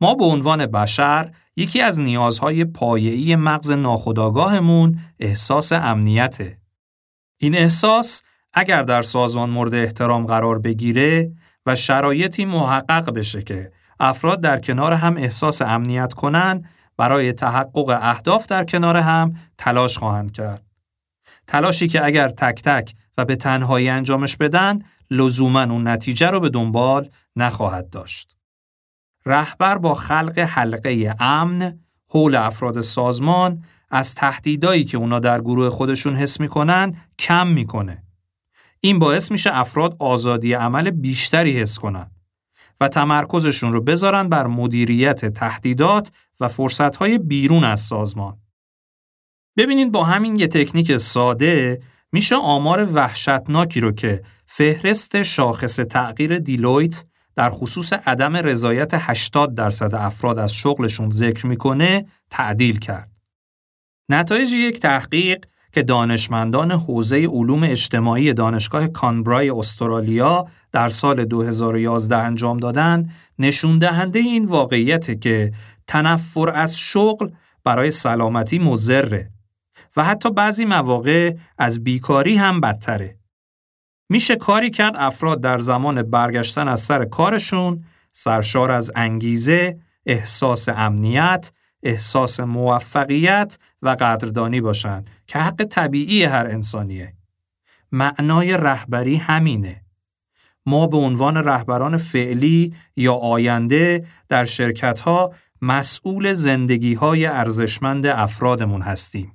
ما به عنوان بشر یکی از نیازهای پایه‌ای مغز ناخودآگاهمون احساس امنیته. این احساس اگر در سازمان مورد احترام قرار بگیره و شرایطی محقق بشه که افراد در کنار هم احساس امنیت کنن، برای تحقق اهداف در کنار هم تلاش خواهند کرد. تلاشی که اگر تک تک و به تنهایی انجامش بدن، لزوماً اون نتیجه رو به دنبال نخواهد داشت. رهبر با خلق حلقه امن حول افراد سازمان از تهدیدایی که اونا در گروه خودشون حس میکنن کم میکنه. این باعث میشه افراد آزادی عمل بیشتری حس کنن و تمرکزشون رو بذارن بر مدیریت تهدیدات و فرصت‌های بیرون از سازمان. ببینید با همین یه تکنیک ساده میشه آمار وحشتناکی رو که فهرست شاخص تغییر دیلویت در خصوص عدم رضایت 80% افراد از شغلشون ذکر میکنه تعدیل کرد. نتایج یک تحقیق که دانشمندان حوزه علوم اجتماعی دانشگاه کانبرای استرالیا در سال 2011 انجام دادن، نشون دهنده این واقعیته که تنفر از شغل برای سلامتی مضره و حتی بعضی مواقع از بیکاری هم بدتره. میشه کاری کرد افراد در زمان برگشتن از سر کارشون سرشار از انگیزه، احساس امنیت، احساس موفقیت و قدردانی باشند که حق طبیعی هر انسانیه. معنای رهبری همینه. ما به عنوان رهبران فعلی یا آینده در شرکت‌ها مسئول زندگی‌های ارزشمند افرادمون هستیم.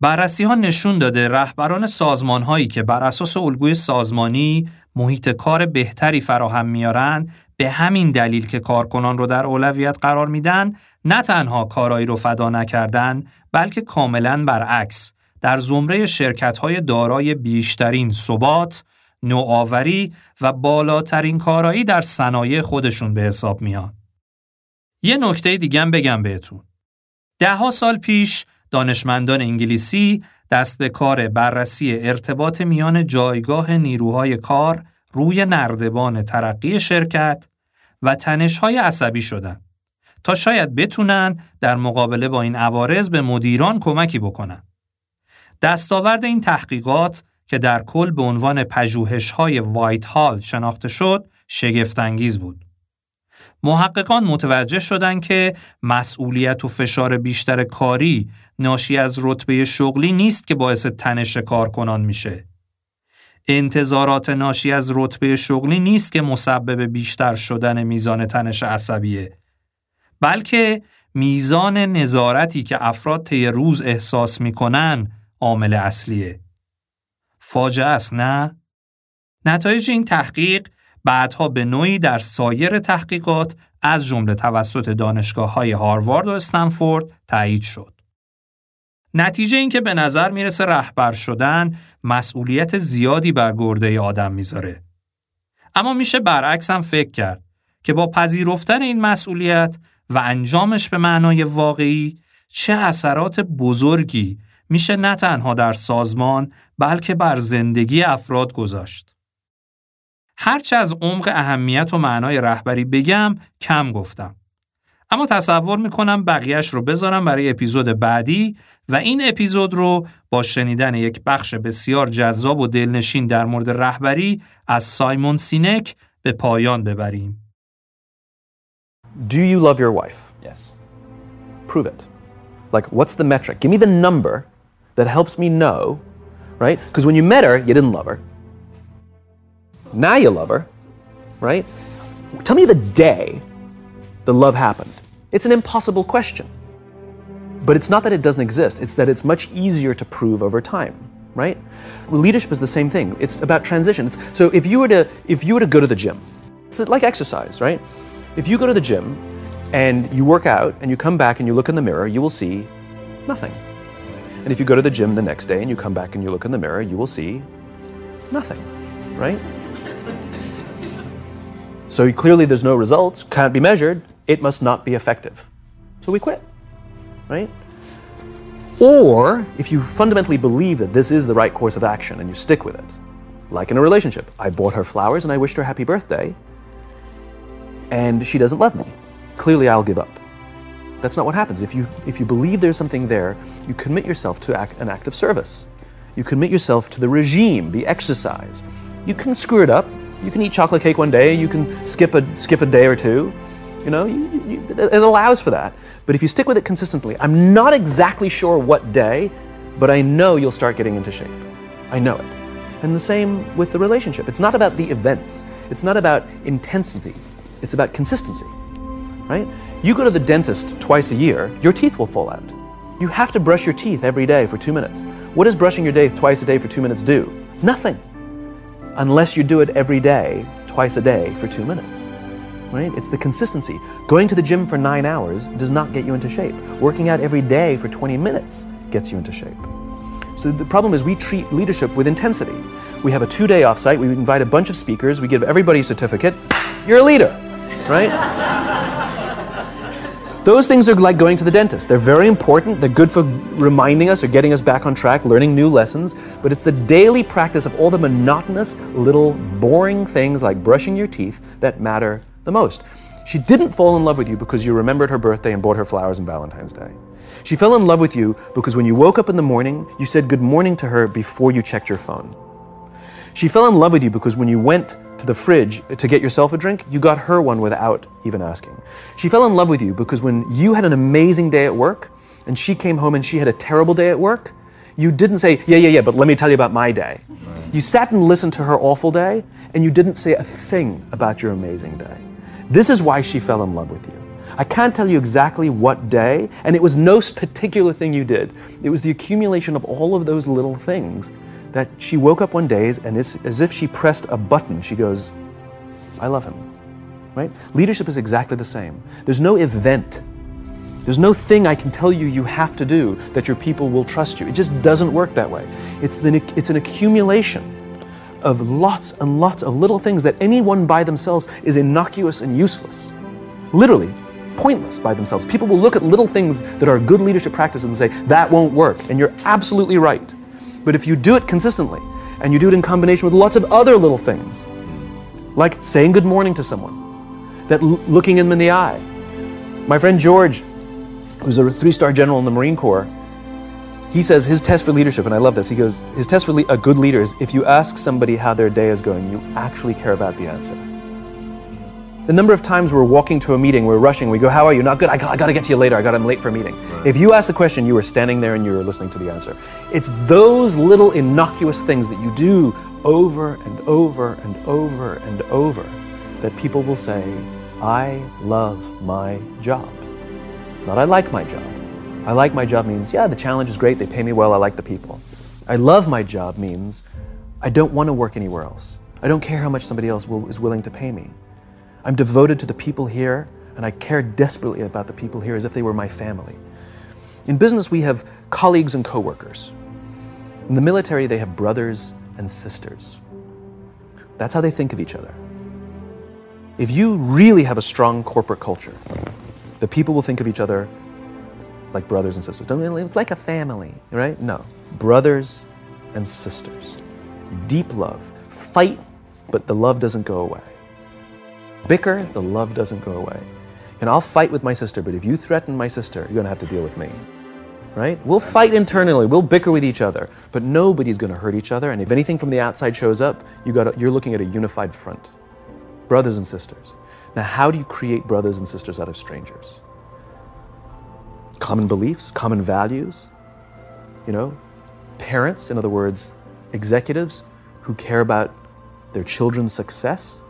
بررسی‌ها نشون داده رهبران سازمان‌هایی که بر اساس الگوی سازمانی محیط کار بهتری فراهم میارن، به همین دلیل که کارکنان رو در اولویت قرار میدن، نه تنها کارایی رو فدا نکردن، بلکه کاملاً برعکس در زمره شرکت‌های دارای بیشترین ثبات، نوآوری و بالاترین کارایی در صنایع خودشون به حساب میان. یه نکته دیگه هم بگم بهتون. 10 سال پیش دانشمندان انگلیسی دست به کار بررسی ارتباط میان جایگاه نیروهای کار روی نردبان ترقی شرکت و تنش‌های عصبی شدن تا شاید بتونن در مقابله با این عوارض به مدیران کمکی بکنن. دستاورد این تحقیقات که در کل به عنوان پژوهش‌های وایت هال شناخته شد، شگفت‌انگیز بود. محققان متوجه شدند که مسئولیت و فشار بیشتر کاری ناشی از رتبه شغلی نیست که باعث تنش کارکنان میشه. انتظارات ناشی از رتبه شغلی نیست که مسبب بیشتر شدن میزان تنش عصبیه، بلکه میزان نظارتی که افراد طی روز احساس میکنن عامل اصلیه. فاجعه است نه؟ نتایج این تحقیق بعدها به نوعی در سایر تحقیقات از جمله توسط دانشگاه‌های هاروارد و استنفورد تایید شد. نتیجه این که به نظر میرسه رهبر شدن مسئولیت زیادی بر گرده آدم میذاره. اما میشه برعکس هم فکر کرد که با پذیرفتن این مسئولیت و انجامش به معنای واقعی چه اثرات بزرگی میشه نه تنها در سازمان بلکه بر زندگی افراد گذاشت. هرچه از عمق اهمیت و معنای رهبری بگم کم گفتم. اما تصور میکنم بقیهش رو بذارم برای اپیزود بعدی و این اپیزود رو با شنیدن یک بخش بسیار جذاب و دلنشین در مورد رهبری از سایمون سینک به پایان ببریم. Do you love your wife? Yes. Prove it. Like what's the metric? Give me the number that helps me know, right? Because when you met her, you didn't love her. Now you love her, right? Tell me the day the love happened. It's an impossible question. But it's not that it doesn't exist, it's that it's much easier to prove over time, right? Leadership is the same thing. It's about transitions. So if you were to go to the gym, it's like exercise, right? If you go to the gym and you work out and you come back and you look in the mirror, you will see nothing. And if you go to the gym the next day and you come back and you look in the mirror, you will see nothing, right? So clearly there's no results, can't be measured, it must not be effective. So we quit, right? Or if you fundamentally believe that this is the right course of action and you stick with it, like in a relationship, I bought her flowers and I wished her happy birthday, and she doesn't love me. Clearly I'll give up. That's not what happens. If you believe there's something there, you commit yourself to an act of service. You commit yourself to the regime, the exercise. You can screw it up. You can eat chocolate cake one day, you can skip a day or two, you know, it allows for that. But if you stick with it consistently, I'm not exactly sure what day, but I know you'll start getting into shape. I know it. And the same with the relationship. It's not about the events. It's not about intensity. It's about consistency, right? You go to the dentist twice a year, your teeth will fall out. You have to brush your teeth every day for 2 minutes. What does brushing your teeth twice a day for 2 minutes do? Nothing. Unless you do it every day, twice a day for 2 minutes. Right? It's the consistency. Going to the gym for 9 hours does not get you into shape. Working out every day for 20 minutes gets you into shape. So the problem is we treat leadership with intensity. We have a 2-day offsite, we invite a bunch of speakers, we give everybody a certificate, you're a leader, right? Those things are like going to the dentist. They're very important, they're good for reminding us or getting us back on track, learning new lessons, but it's the daily practice of all the monotonous, little, boring things like brushing your teeth that matter the most. She didn't fall in love with you because you remembered her birthday and bought her flowers on Valentine's Day. She fell in love with you because when you woke up in the morning, you said good morning to her before you checked your phone. She fell in love with you because when you went to the fridge to get yourself a drink, you got her one without even asking. She fell in love with you because when you had an amazing day at work and she came home and she had a terrible day at work, you didn't say, yeah, but let me tell you about my day. Right. You sat and listened to her awful day and you didn't say a thing about your amazing day. This is why she fell in love with you. I can't tell you exactly what day, and it was no particular thing you did. It was the accumulation of all of those little things that she woke up one day and as if she pressed a button, she goes, I love him, right? Leadership is exactly the same. There's no event. There's no thing I can tell you you have to do that your people will trust you. It just doesn't work that way. It's an accumulation of lots and lots of little things that any one by themselves is innocuous and useless, literally pointless by themselves. People will look at little things that are good leadership practices and say, that won't work, and you're absolutely right. But if you do it consistently, and you do it in combination with lots of other little things, like saying good morning to someone, that looking them in the eye. My friend George, who's a 3-star general in the Marine Corps, he says his test for leadership, and I love this, he goes, his test for a good leader is if you ask somebody how their day is going, you actually care about the answer. The number of times we're walking to a meeting, we're rushing, we go, how are you? Not good, I gotta get to you later, I'm late for a meeting. Right. If you ask the question, you are standing there and you are listening to the answer. It's those little innocuous things that you do over and over and over and over that people will say, I love my job. Not I like my job. I like my job means, yeah, the challenge is great, they pay me well, I like the people. I love my job means I don't want to work anywhere else. I don't care how much somebody else is willing to pay me. I'm devoted to the people here, and I care desperately about the people here as if they were my family. In business, we have colleagues and coworkers. In the military, they have brothers and sisters. That's how they think of each other. If you really have a strong corporate culture, the people will think of each other like brothers and sisters. I mean, it's like a family, right? No, brothers and sisters. Deep love. Fight, but the love doesn't go away. Bicker, the love doesn't go away. And I'll fight with my sister, but if you threaten my sister, you're gonna have to deal with me, right? We'll fight internally, we'll bicker with each other, but nobody's gonna hurt each other, and if anything from the outside shows up, you're looking at a unified front. Brothers and sisters. Now, how do you create brothers and sisters out of strangers? Common beliefs, common values, you know? Parents, in other words, executives who care about their children's success,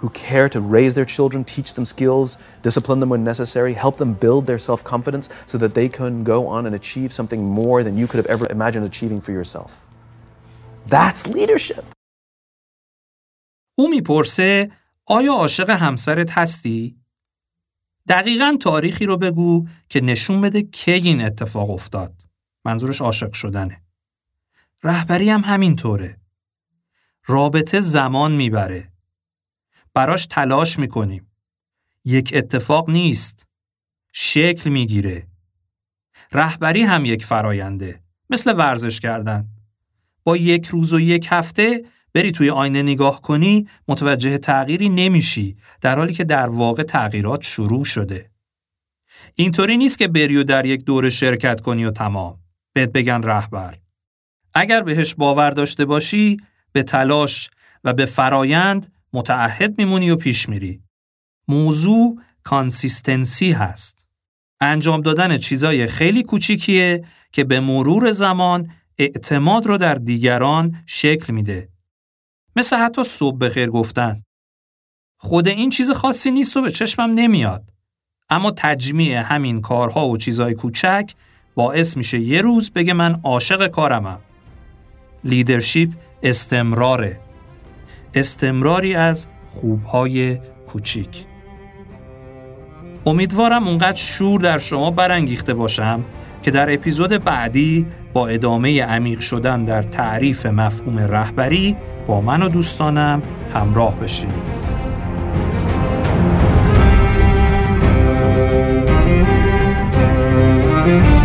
who care to raise their children, teach them skills, discipline them when necessary, help them build their self-confidence so that they can go on and achieve something more than you could have ever imagined achieving for yourself. That's leadership. او میپرسه آیا عاشق همسرت هستی؟ دقیقاً تاریخی رو بگو که نشون بده کی این اتفاق افتاد. منظورش عاشق شدنه. رهبری هم همینطوره. رابطه زمان میبره. براش تلاش میکنیم. یک اتفاق نیست. شکل میگیره. رهبری هم یک فراینده. مثل ورزش کردن. با یک روز و یک هفته بری توی آینه نگاه کنی متوجه تغییری نمیشی در حالی که در واقع تغییرات شروع شده. اینطوری نیست که بری و در یک دوره شرکت کنی و تمام. بهت بگن رهبر. اگر بهش باور داشته باشی به تلاش و به فرایند متعهد میمونی و پیش میری. موضوع کانسیستنسی هست. انجام دادن چیزای خیلی کوچیکیه که به مرور زمان اعتماد رو در دیگران شکل میده. مثل حتی صبح بخیر گفتن. خود این چیز خاصی نیست و به چشمم نمیاد. اما تجمیع همین کارها و چیزای کوچک باعث میشه یه روز بگه من عاشق کارمم. لیدرشیپ استمراره. استمراری از خوبهای کوچیک. امیدوارم اونقدر شور در شما برانگیخته باشم که در اپیزود بعدی با ادامه عمیق شدن در تعریف مفهوم رهبری با من و دوستانم همراه بشید.